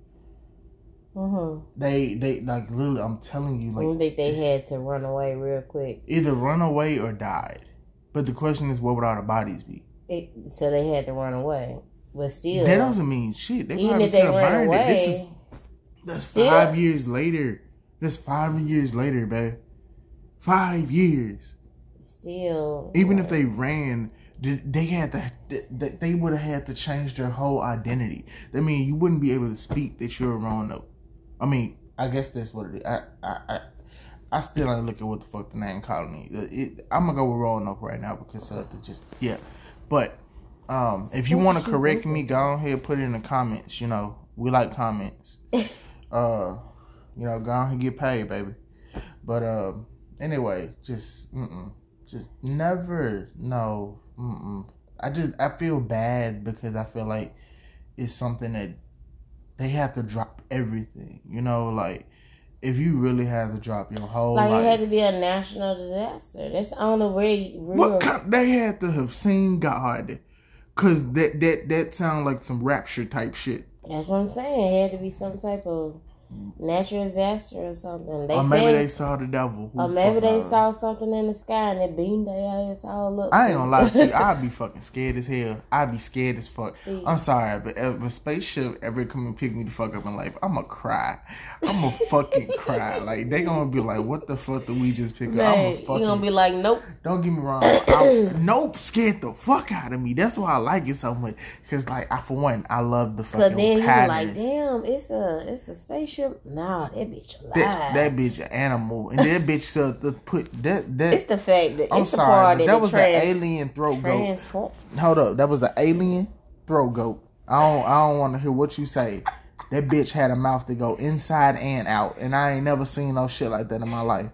Mm-hmm. They like, literally, I'm telling you. Like, I think they had to run away real quick. Either run away or died. But the question is, where would all the bodies be? So they had to run away. But still. That doesn't mean shit. They even if they ran away. That's 5 years later. That's 5 years later, babe. 5 years. Still. Even if they ran, they would have had to change their whole identity. I mean, you wouldn't be able to speak that you're Roanoke. I mean, I guess that's what it is. I still ain't looking at what the fuck the name colony. I'm going to go with Roanoke right now because But if you want to correct me, go on here, put it in the comments, you know. We like comments. Go on and get paid, baby. But anyway, just never, no, I feel bad because I feel like it's something that they have to drop everything. You know, like if you really have to drop your whole life, it had to be a national disaster. That's the only way. They had to have seen God, cause that sound like some rapture type shit. That's what I'm saying. It had to be some type of natural disaster or something. They saw the devil. Or maybe they saw something in the sky and it beamed their ass all up. I ain't gonna lie to you. I'd be fucking scared as hell. I'd be scared as fuck. Yeah. I'm sorry, but if a spaceship ever come and pick me the fuck up in life, I'ma cry. I'ma fucking cry. Like, they gonna be like, what the fuck did we just pick up? I'ma fucking... You gonna be like, nope. Don't get me wrong. Nope scared the fuck out of me. That's why I like it so much. Because, like, for one, I love the fucking patterns. You like, damn, it's a spaceship. Nah, that bitch alive. That bitch an animal, and that bitch It's the fact that that was an alien throat goat. Hold up, that was an alien throat goat. I don't want to hear what you say. That bitch had a mouth to go inside and out, and I ain't never seen no shit like that in my life.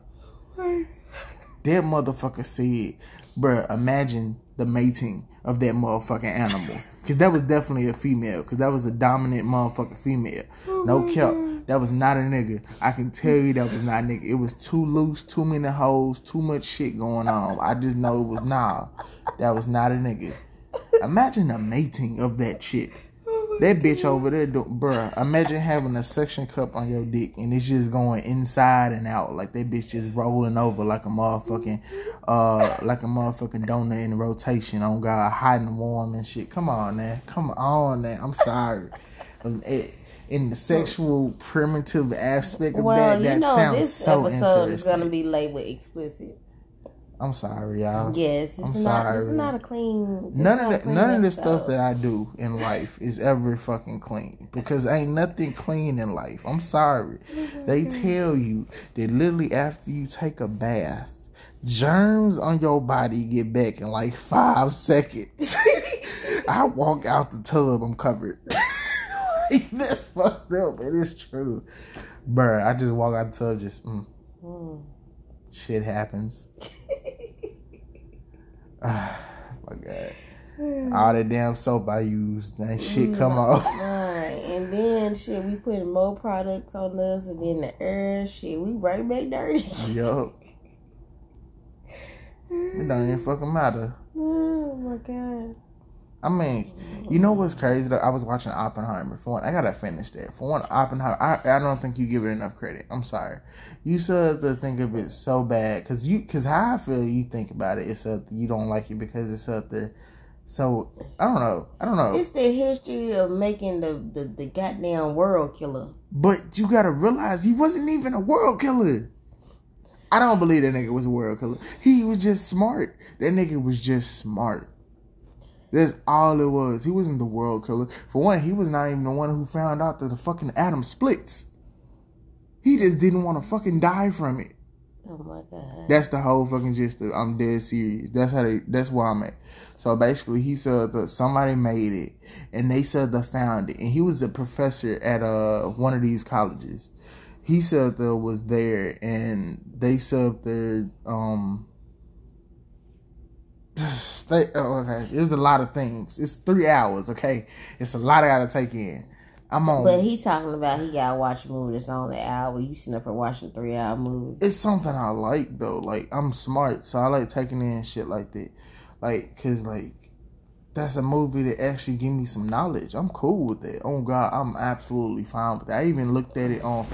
That motherfucker said, "Bruh, imagine the mating of that motherfucking animal," because that was definitely a female, because that was a dominant motherfucking female. No cap. That was not a nigga. I can tell you that was not a nigga. It was too loose, too many hoes, too much shit going on. I just know it was that was not a nigga. Imagine the mating of that shit. Oh that bitch God. Over there, bruh. Imagine having a suction cup on your dick and it's just going inside and out. Like that bitch just rolling over like a motherfucking, donut in rotation. On God, hot and warm and shit. Come on, man. I'm sorry. In the sexual primitive aspect of that sounds so interesting. Well, this episode is going to be labeled with explicit. I'm sorry, y'all. Yes, sorry. It's not a clean. None of the stuff that I do in life is ever fucking clean because ain't nothing clean in life. I'm sorry. They tell you that literally after you take a bath, germs on your body get back in like 5 seconds. I walk out the tub, I'm covered. like, that's fucked up, but it's true. Bruh, I just walk out and tell just, shit happens. My God. All that damn soap I used, that shit come off. And then, shit, we putting more products on us, and then the air, shit, we right back dirty. Yup. It don't even fucking matter. Oh, my God. I mean, you know what's crazy though? I was watching Oppenheimer. For one, I gotta finish that. For one, Oppenheimer, I don't think you give it enough credit. I'm sorry. You said to think of it so bad, cause how I feel you think about it, it's up, you don't like it because it's up there. So I don't know. It's the history of making the goddamn world killer. But you gotta realize he wasn't even a world killer. I don't believe that nigga was a world killer. He was just smart. That nigga was just smart. That's all it was. He wasn't the world killer. For one, he was not even the one who found out that the fucking atom splits. He just didn't want to fucking die from it. Oh my God. That's the whole fucking gist of I'm dead serious. That's where I'm at. So basically, he said that somebody made it, and they said they found it. And he was a professor at one of these colleges. He said that was there, and they said that it was a lot of things. It's 3 hours, okay? It's a lot I gotta take in. I'm on. But he talking about he gotta watch a movie that's only an hour. You sitting up for watching a 3 hour movie. It's something I like though. Like, I'm smart, so I like taking in shit like that. Like, cause like, that's a movie that actually give me some knowledge. I'm cool with that. Oh God, I'm absolutely fine with that. I even looked at it on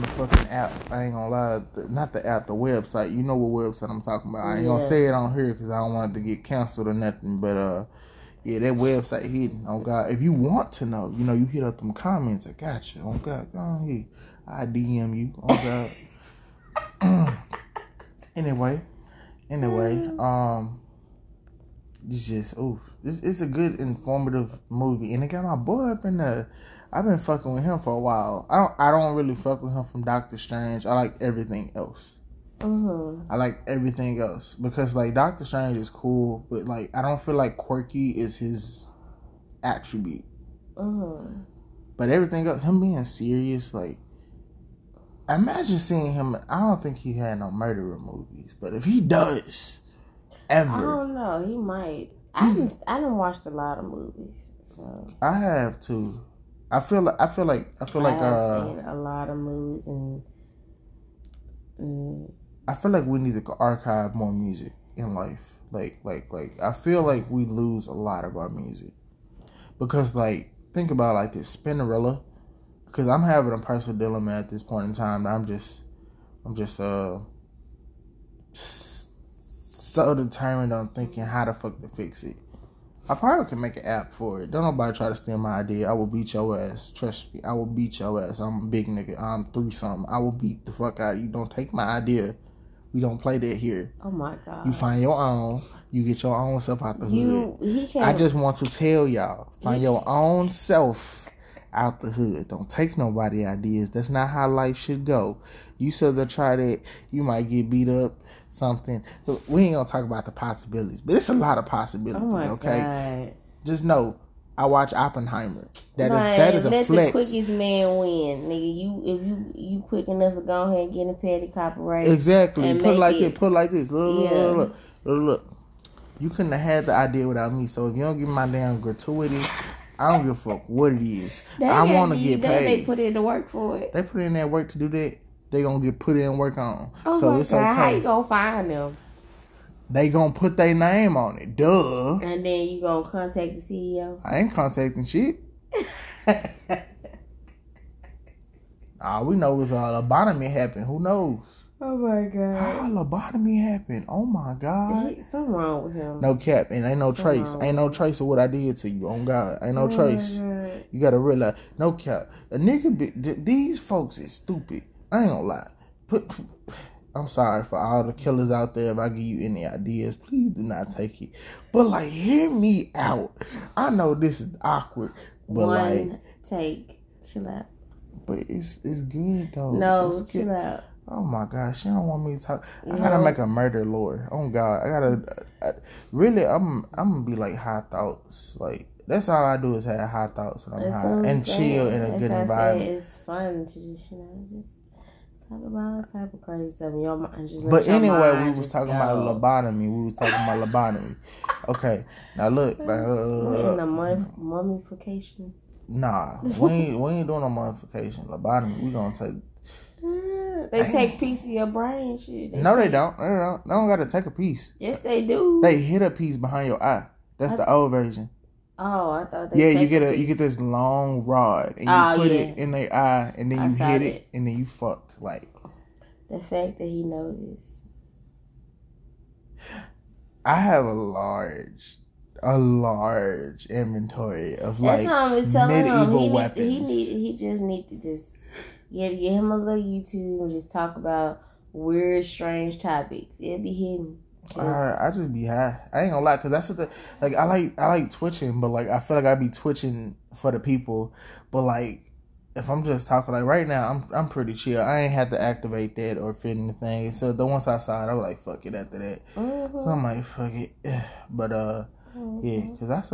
the fucking app. I ain't gonna lie, not the app, the website. You know what website I'm talking about. I ain't gonna say it on here because I don't want it to get canceled or nothing. But yeah, that website hidden. Oh God, if you want to know, you know, you hit up them comments. I got you. Oh God, go on here. I DM you. Oh God. Anyway, it's just oof. It's a good informative movie, and it got my boy up in the. I've been fucking with him for a while. I don't really fuck with him from Doctor Strange. I like everything else. Mm-hmm. I like everything else because like Doctor Strange is cool, but like I don't feel like quirky is his attribute. Mm-hmm. But everything else, him being serious, like imagine seeing him. I don't think he had no murderer movies, but if he does, ever, I don't know. He might. I done watched a lot of movies, so I have too. I feel like I've seen a lot of movies and I feel like we need to archive more music in life. Like I feel like we lose a lot of our music because like think about it like this Spinderella, because I'm having a personal dilemma at this point in time. I'm just so determined on thinking how the fuck to fix it. I probably can make an app for it. Don't nobody try to steal my idea. I will beat your ass. Trust me. I will beat your ass. I'm a big nigga. I'm 3-something. I will beat the fuck out of you. Don't take my idea. We don't play that here. Oh, my God. You find your own. You get your own self out the hood. I just want to tell y'all. Find your own self out the hood. Don't take nobody ideas. That's not how life should go. You said they'll try that. You might get beat up. Something. Look, we ain't gonna talk about the possibilities, but it's a lot of possibilities. Oh my God. Just know, I watch Oppenheimer. That is a flex. Let the quickest man win, nigga. If you quick enough to go ahead and get a petty copyright. Exactly. Put it like this. Look. You couldn't have had the idea without me. So if you don't give me my damn gratuity. I don't give a fuck what it is. I want to get paid. They put in the work for it. They put in that work to do that. They gonna get put in work on. Oh so it's God. Okay. How you gonna find them? They gonna put their name on it. Duh. And then you gonna contact the CEO. I ain't contacting shit. All we know is a lobotomy happened. Who knows? Oh my God. How lobotomy happened? Oh my God. Something wrong with him. No cap. And ain't no trace. Ain't no trace of what I did to you. Oh God. Ain't no trace. God. You gotta realize. No cap. A nigga these folks is stupid. I ain't gonna lie. I'm sorry for all the killers out there. If I give you any ideas, please do not take it. But like, hear me out. I know this is awkward. But one like, take. Chill out. But it's good though. No, it's chill out. Oh my God, she don't want me to talk. I gotta make a murder lore. Oh God, I gotta. I'm gonna be like high thoughts. Like That's all I do is have high thoughts when I'm high and chill in a good environment. It's fun to just, you know, just talk about all type of crazy stuff. But anyway, we was talking about lobotomy. Okay, now look. We're in a mummification. Nah, we ain't doing no mummification. Lobotomy, we gonna take. They take piece of your brain, shit. No, they don't. They don't gotta take a piece. Yes, they do. They hit a piece behind your eye. That's the old version. Oh, I thought they. Yeah, you get this long rod and you put it in their eye and then you hit it and then you fucked. Like the fact that he noticed. I have a large inventory of like medieval weapons. He just needs to get him a little YouTube and just talk about weird, strange topics. It'll be hidden. I just be high. I ain't gonna lie, cause that's what I like twitching, but like I feel like I be twitching for the people. But like if I'm just talking, like right now, I'm pretty chill. I ain't had to activate that or fit anything. So then once I saw it, I was like, fuck it. After that, so I'm like, fuck it. But yeah, cause I'm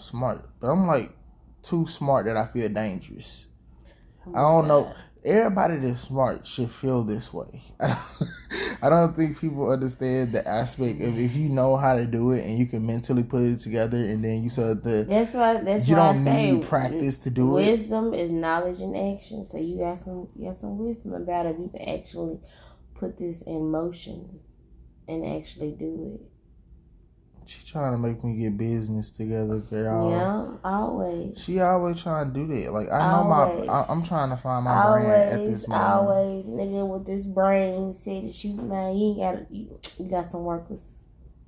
smart, but I'm like too smart that I feel dangerous. I don't know. Everybody that's smart should feel this way. I don't think people understand the aspect of if you know how to do it and you can mentally put it together, and then you start the. That's why I say practice to do wisdom it. Wisdom is knowledge in action. So you got some wisdom about it. You can actually put this in motion and actually do it. She trying to make me get business together, girl. Yeah, always. She always trying to do that. Like I'm trying to find my brand at this moment. Always, nigga, with this brain said that you got some workers.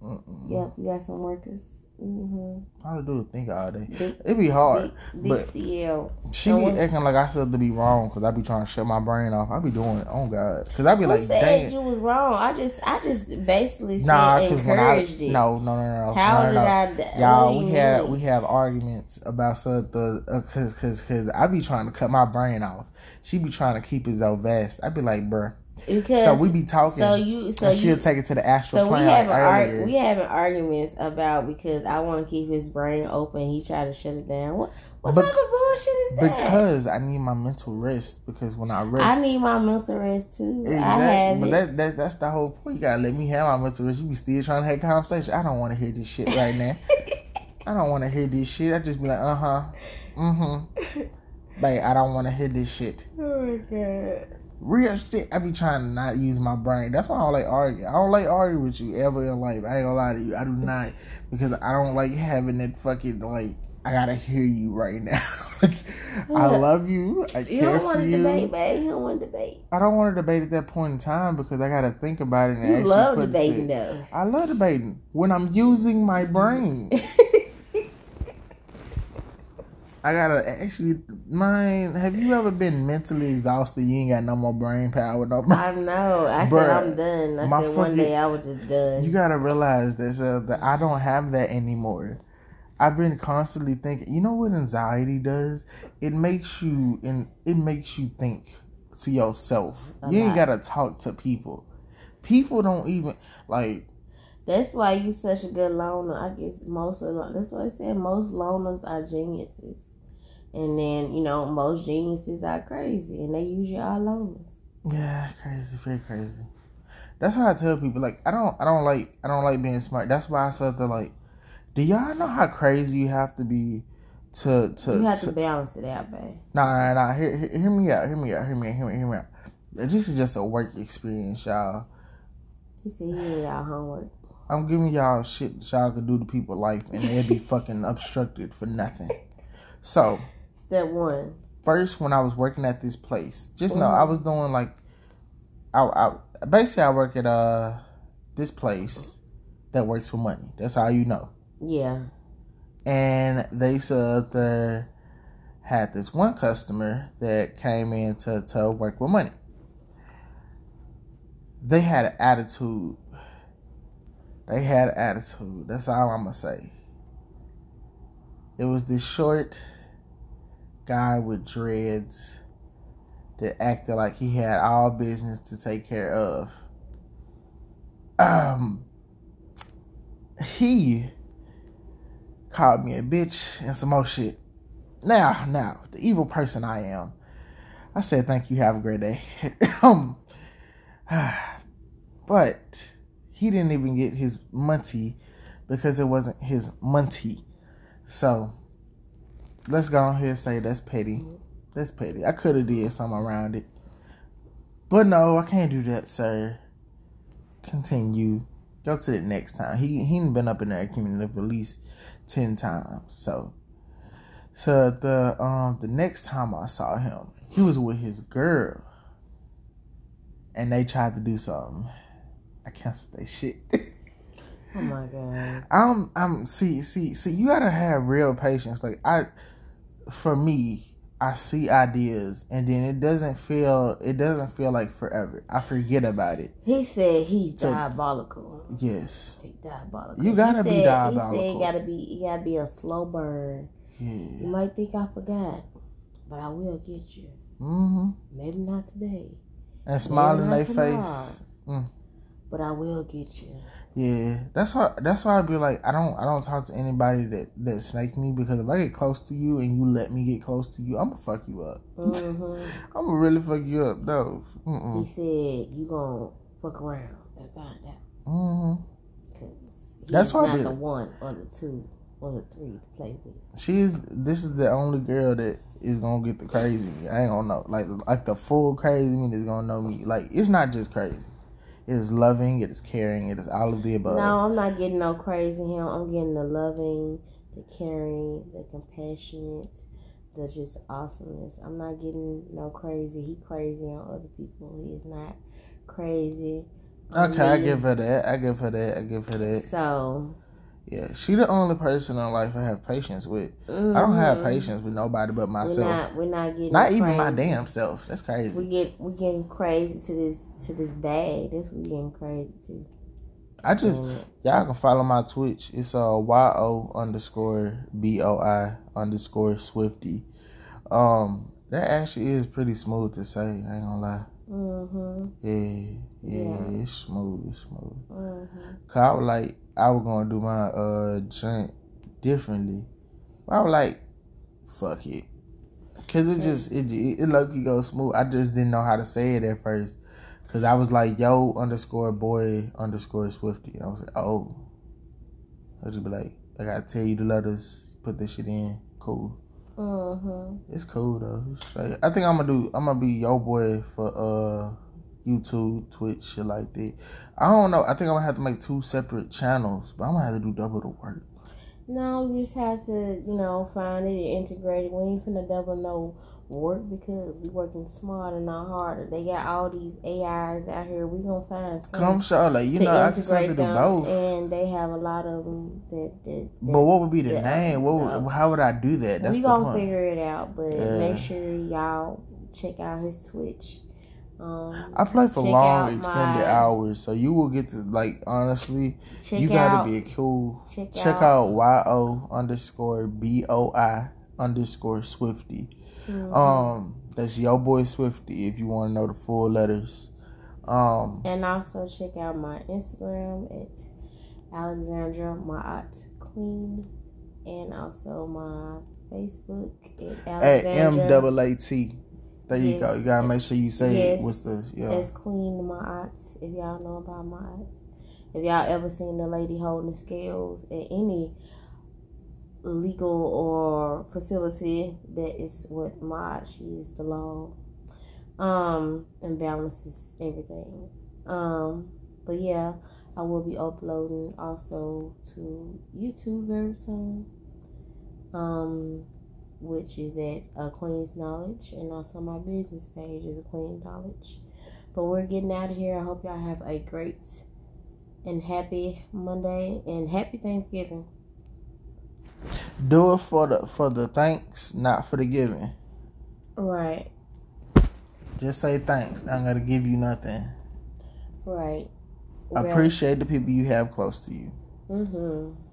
Mm-mm. Yep, you got some workers. Mhm. How to do think all day? It be hard, but she be acting like I said to be wrong because I be trying to shut my brain off. I be doing it, oh God, because I be like, damn, you was wrong. I just basically said encouraged it. No. How did I? Y'all, we have arguments about because I be trying to cut my brain off. She be trying to keep it so vast. I be like, bruh. Because so we be talking, and she'll take it to the astral plane. We having arguments about because I want to keep his brain open. He tried to shut it down. What type of bullshit is that? Because I need my mental rest. Because when I rest, I need my mental rest too. Exactly. That's the whole point. You gotta let me have my mental rest. You be still trying to have conversation. I don't want to hear this shit right now. I don't want to hear this shit. I just be like, like I don't want to hear this shit. Oh my God. Real shit, I be trying to not use my brain. That's why I don't like argue. I don't like argue with you ever in life. I ain't gonna lie to you. I do not, because I don't like having that fucking like I gotta hear you right now. Like, I love you. I care. You don't want to debate, babe. You don't want to debate. I don't want to debate at that point in time because I gotta think about it. And you actually love debating though. I love debating when I'm using my brain. I gotta actually, mine. Have you ever been mentally exhausted? You ain't got no more brain power, no more. I know. Said I'm done. One day I was just done. You gotta realize that I don't have that anymore. I've been constantly thinking. You know what anxiety does? It makes you think to yourself. You ain't gotta talk to people. People don't even like. That's why you such a good loner. I guess that's why I said most loners are geniuses. And then, you know, most geniuses are crazy, and they usually are loners. Yeah, crazy, very crazy. That's how I tell people. Like, I don't like being smart. That's why I said that. Like, do y'all know how crazy you have to be to? You have to balance it out, babe. Nah. Hear me out. This is just a work experience, y'all. He said he did y'all homework. I'm giving y'all shit that y'all can do to people's life, and they'll be fucking obstructed for nothing. So, step one. First, when I was working at this place, just know I was doing like, I work at this place that works for money. That's how you know. Yeah. And they said they had this one customer that came in to work with money. They had an attitude. That's all I'm going to say. It was this short guy with dreads that acted like he had all business to take care of. He called me a bitch and some more shit. Now, the evil person I am, I said, thank you, have a great day. But he didn't even get his money because it wasn't his money. So let's go on here and say that's petty. That's petty. I could have did something around it. But no, I can't do that, sir. Continue. Go to the next time. He'd been up in there cumulative at least 10 times. So the next time I saw him, he was with his girl. And they tried to do something. I canceled that shit. Oh my god. I'm you gotta have real patience. Like I see ideas and then it doesn't feel like forever. I forget about it. He said he's diabolical. Yes. He's diabolical. He said, diabolical. He said you gotta be a slow burn. Yeah. You might think I forgot, but I will get you. Mm-hmm. Maybe not today. And smile in their face. Mm. But I will get you. Yeah. That's why I'd be like, I don't talk to anybody that snake me, because if I get close to you and you let me get close to you, I'ma fuck you up. Mm-hmm. I'ma really fuck you up, though. Mm-mm. He said you gonna fuck around and find out. Mm-hmm. That's why not the one or the two or the three to play with. This is the only girl that is gonna get the crazy me. I ain't gonna know. Like the full crazy me is gonna know me. Like it's not just crazy. It is loving, it is caring, it is all of the above. No, I'm not getting no crazy him. I'm getting the loving, the caring, the compassionate, the just awesomeness. I'm not getting no crazy. He crazy on other people. He is not crazy. Okay, I give her that. So. Yeah, she the only person in life I have patience with. Mm-hmm. I don't have patience with nobody but myself. We're not getting not crazy. Even my damn self. That's crazy. We're getting crazy to this day. This we getting crazy to. Y'all can follow my Twitch. It's YO_BOI_Swifty. That actually is pretty smooth to say. I ain't gonna lie. Mm-hmm. Yeah. It's smooth. Mm-hmm. Cause I was gonna do my joint differently. But I was like, fuck it, cause it low-key goes smooth. I just didn't know how to say it at first, cause I was like yo_boy_Swifty, and I was like, oh, I'll just be like, I gotta tell you the letters, put this shit in, cool. Mm-hmm. It's cool though. It's like, I think I'm gonna be yo boy for YouTube, Twitch, shit like that. I don't know. I think I'm gonna have to make two separate channels, but I'm gonna have to do double the work. No, you just have to, find it and integrate it. We ain't finna double no work because we working smarter, not harder. They got all these AIs out here. We gonna find some. Come show, I can start to do both. And they have a lot of them that but what would be the name? How would I do that? That's we gonna point. Figure it out, but make sure y'all check out his Twitch. I play for long extended hours, so you will get to, honestly, you gotta be cool. Check out YO_BOI_Swifty. Mm-hmm. That's your boy Swifty if you want to know the full letters. And also check out my Instagram at Alexandra, my aunt queen, and also my Facebook at MAAT. There you go. You gotta make sure you say it. What's the That's Queen My Aunts. If y'all know about my aunts, if y'all ever seen the lady holding the scales at any legal or facility, that is what my aunt. She is the law, and balances everything. But yeah, I will be uploading also to YouTube very soon. Which is at Queens Knowledge, and also my business page is Queens Knowledge. But we're getting out of here. I hope y'all have a great and happy Monday and happy Thanksgiving. Do it for the thanks, not for the giving. Right. Just say thanks. I ain't gotta give you nothing. Right. Appreciate the people you have close to you. Mm-hmm.